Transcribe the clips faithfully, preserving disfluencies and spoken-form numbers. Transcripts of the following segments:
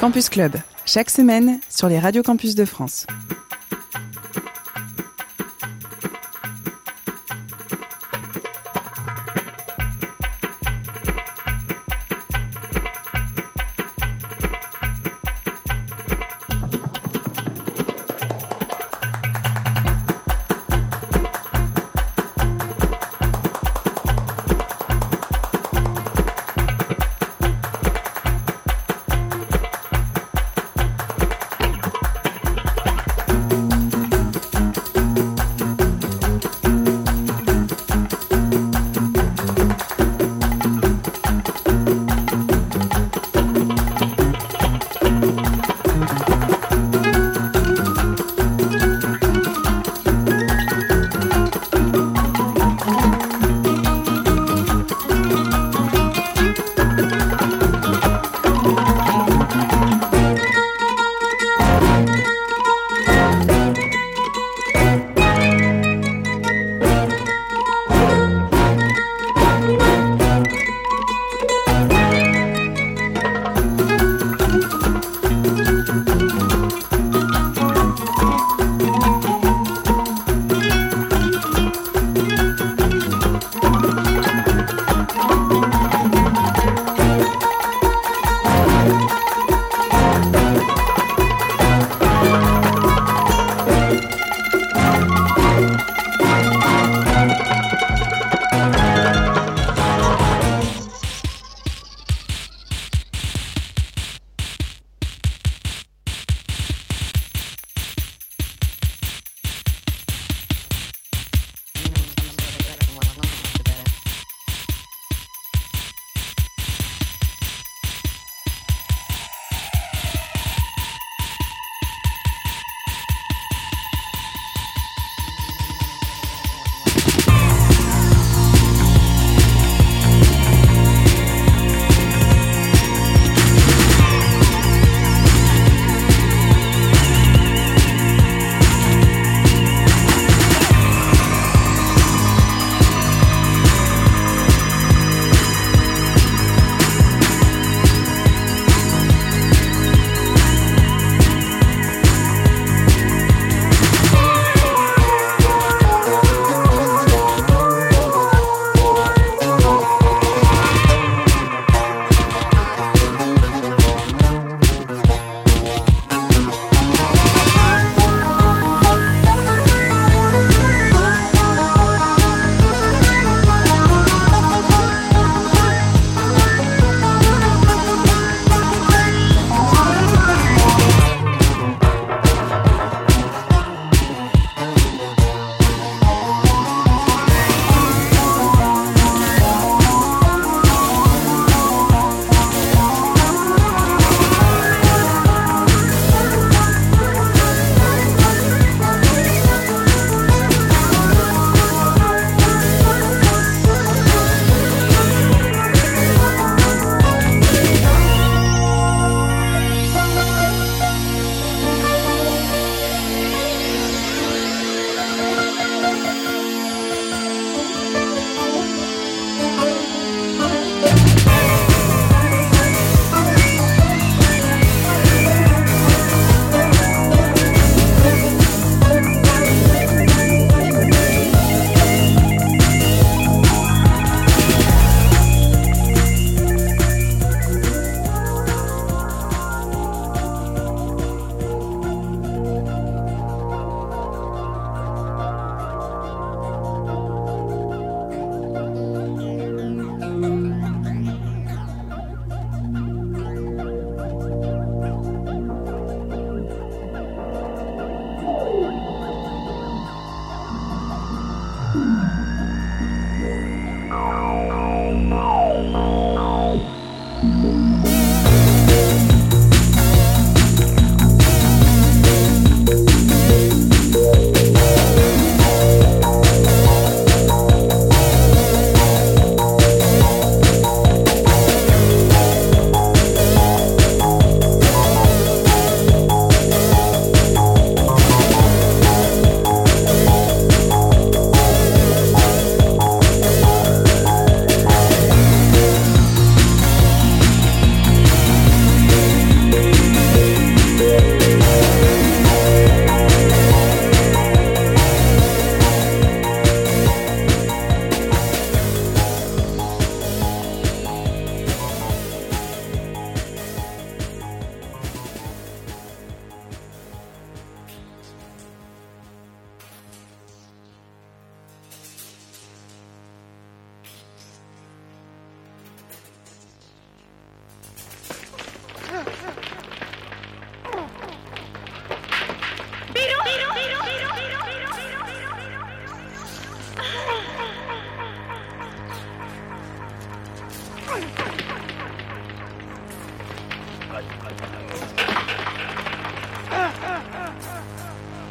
Campus Club, chaque semaine sur les radios campus de France.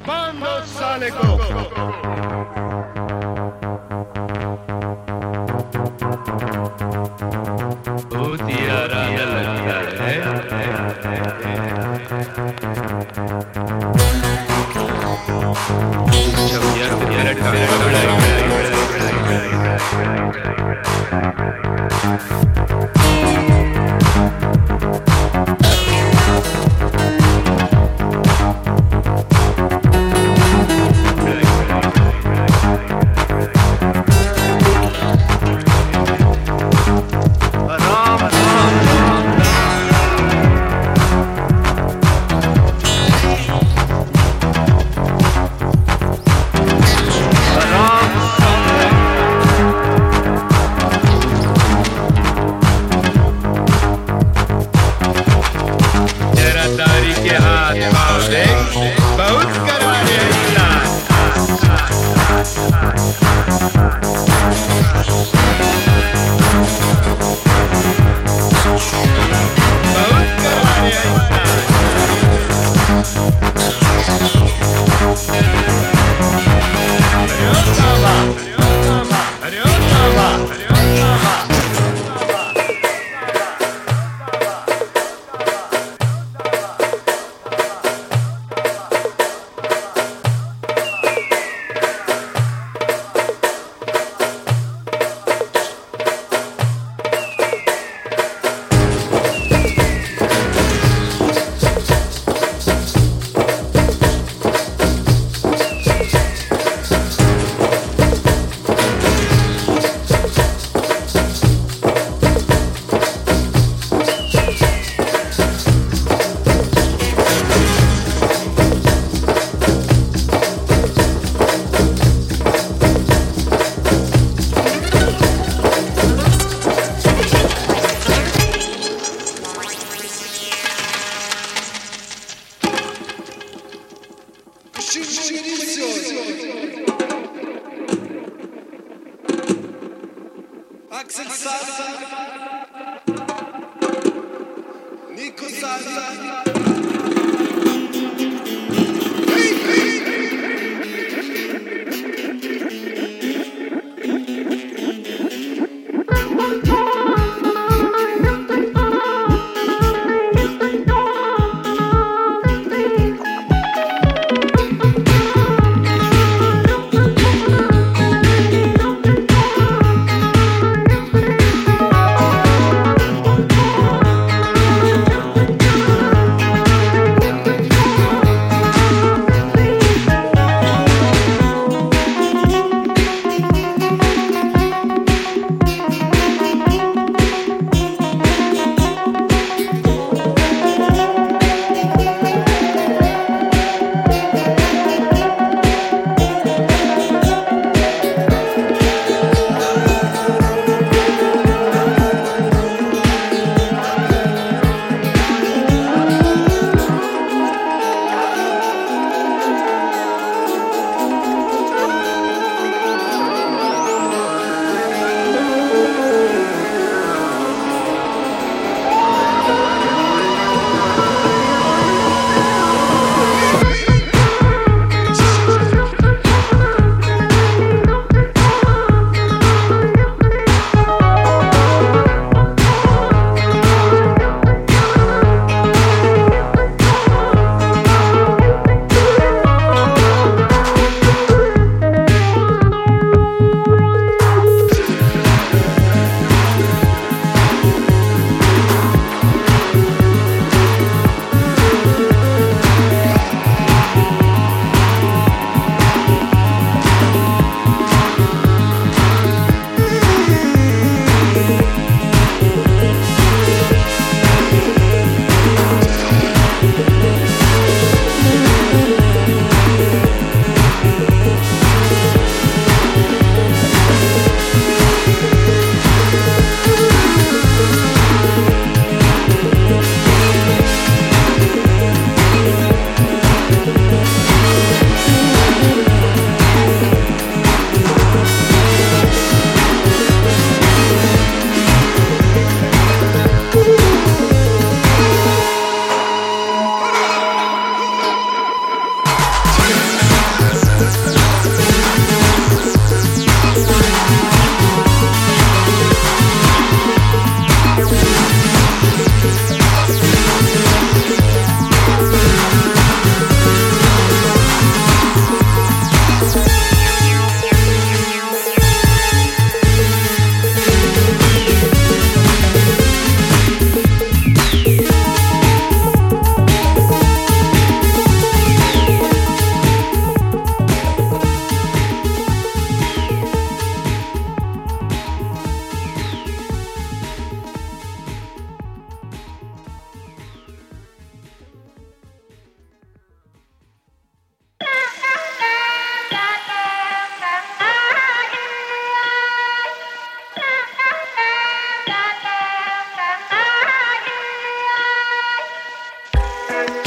Bando sale Bye.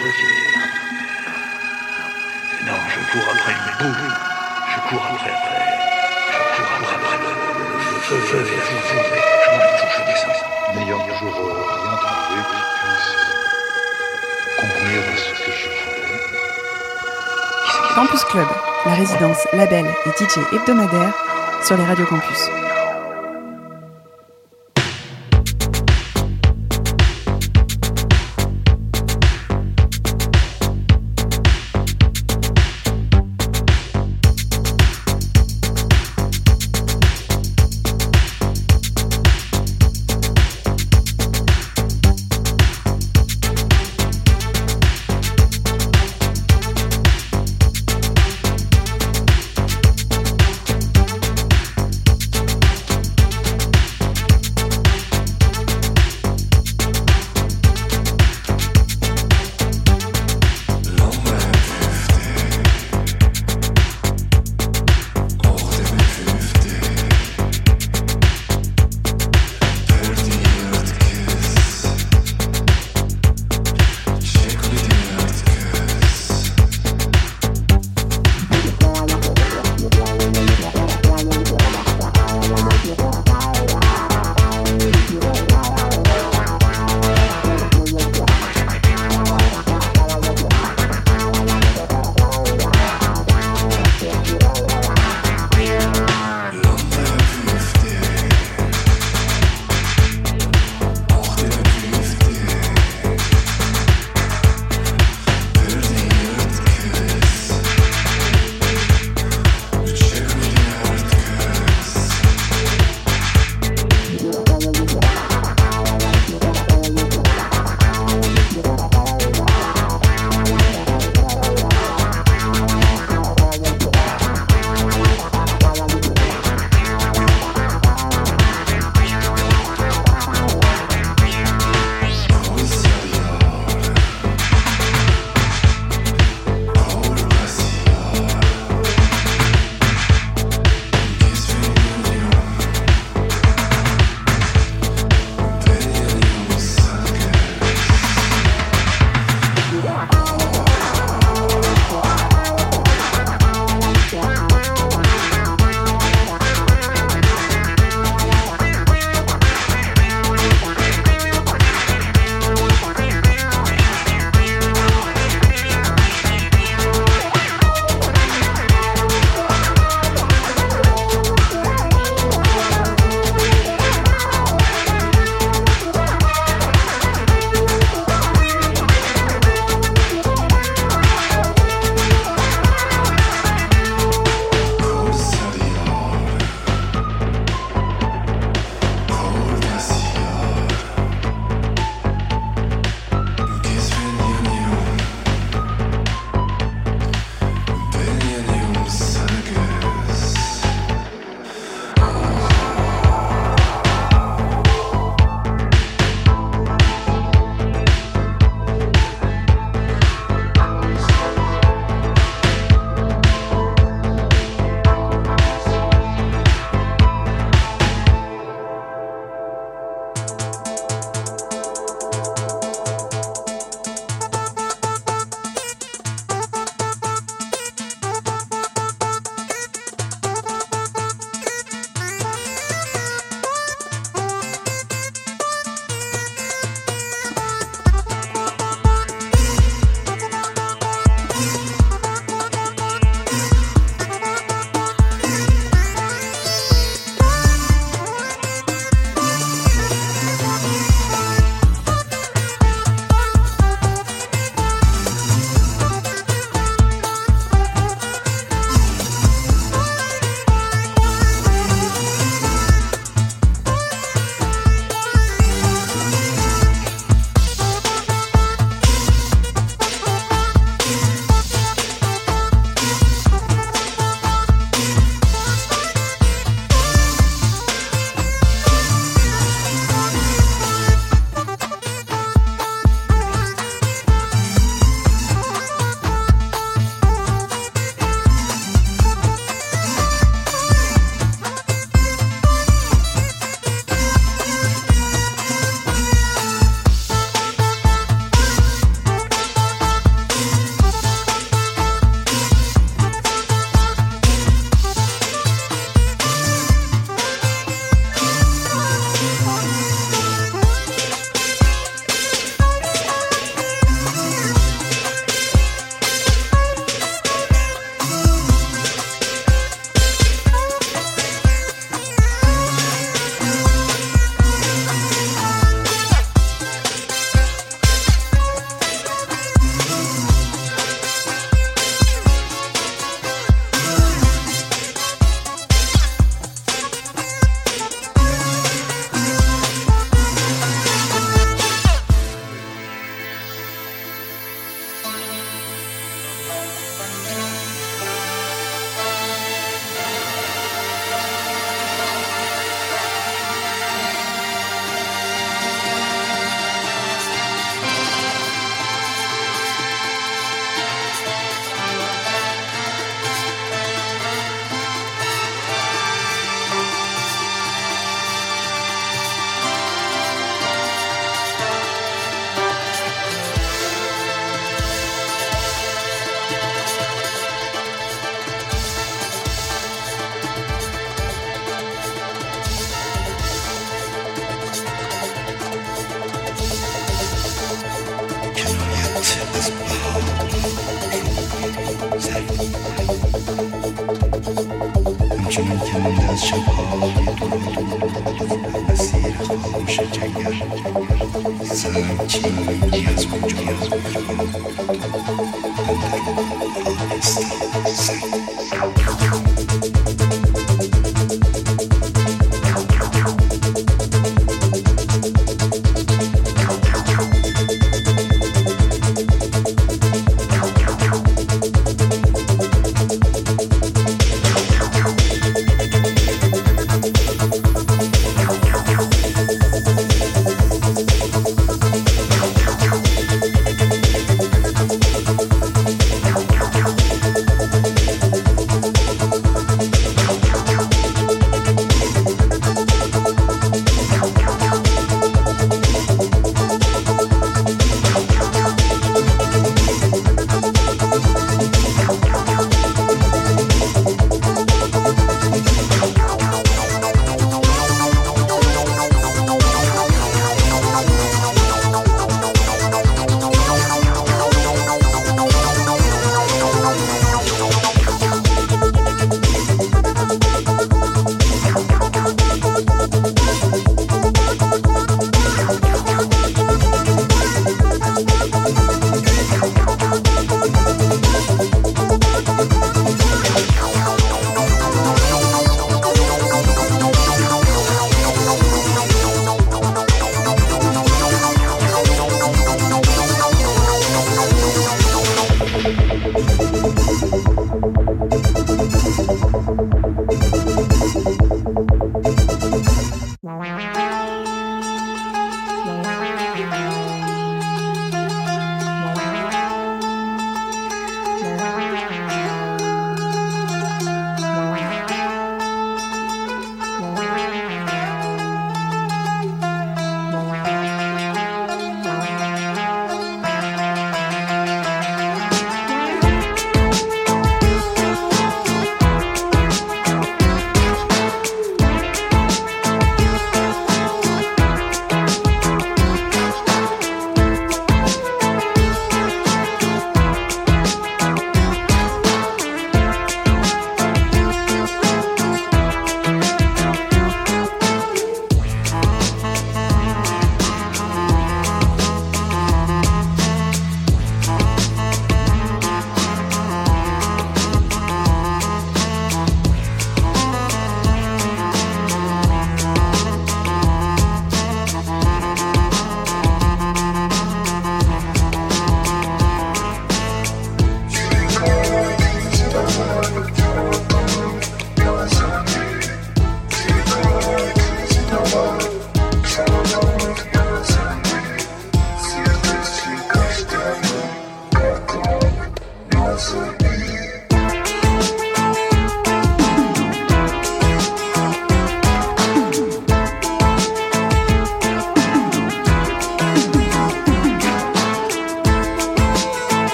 oreillers. Non, je cours après une boule. Je cours après, après. Je cours après, après. Le feu, je vais vous fondre. Je m'en touche, je descends. N'ayant toujours rien trouvé qui puisse convenir de ce que je voulais. Campus Club, la résidence, label et D J hebdomadaire sur les radios campus.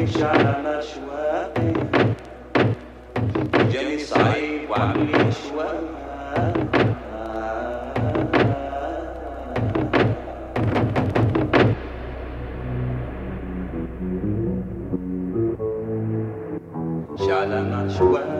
عيش على مشواي جاني صعيب وعملي مشواي على مشواي على مشواي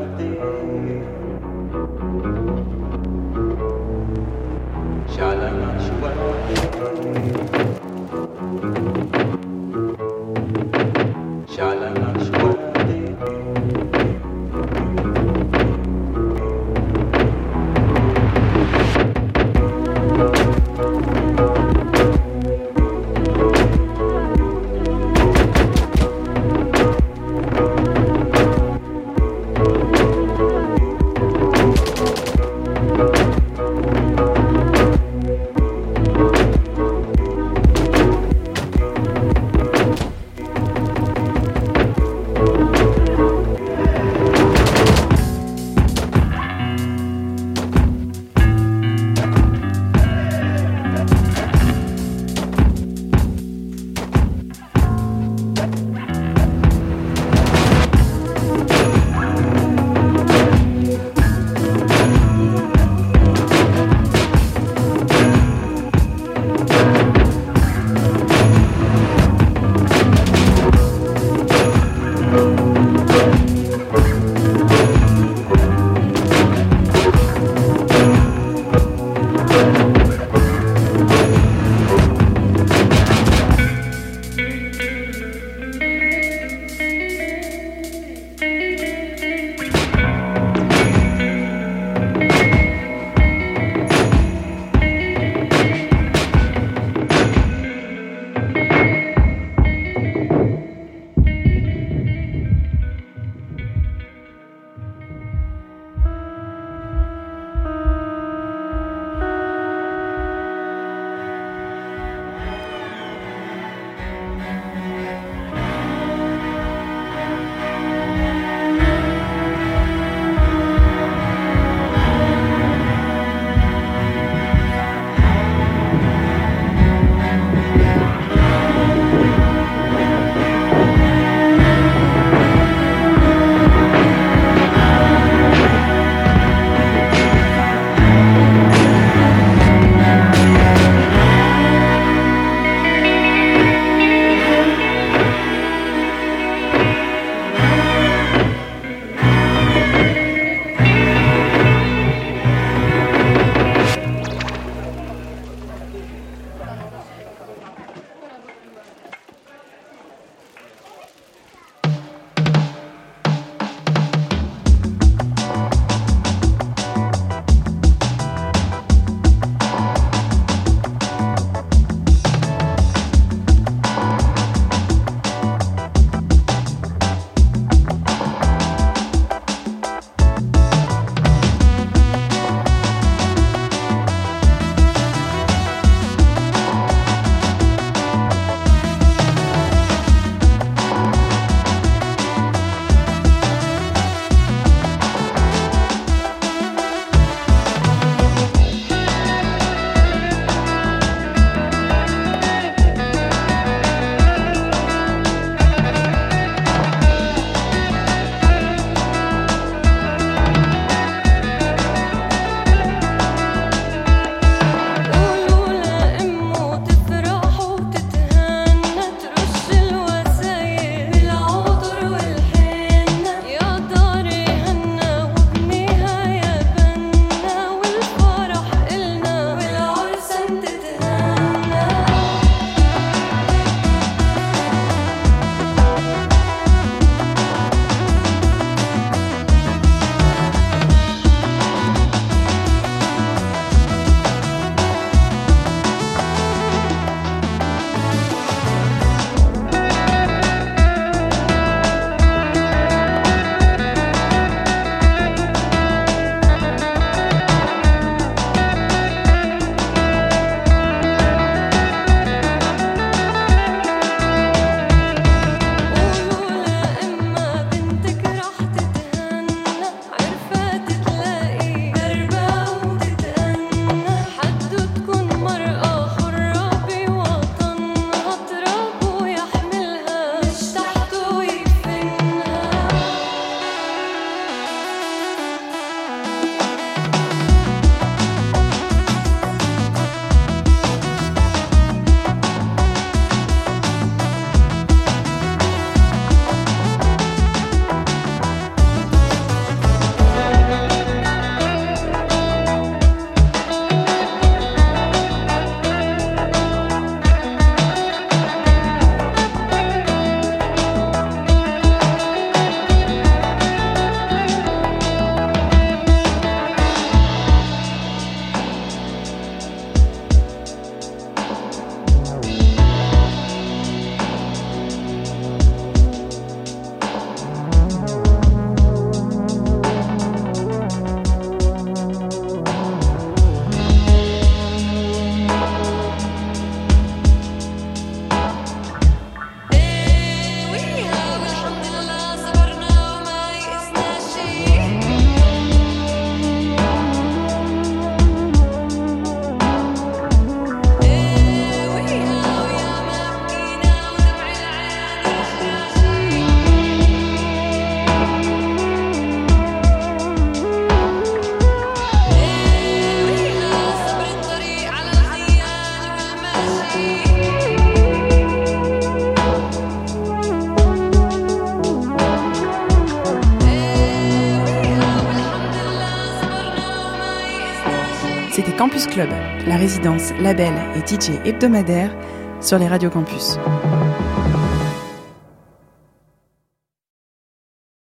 c'était Campus Club, la résidence, label et D J hebdomadaire sur les radios campus.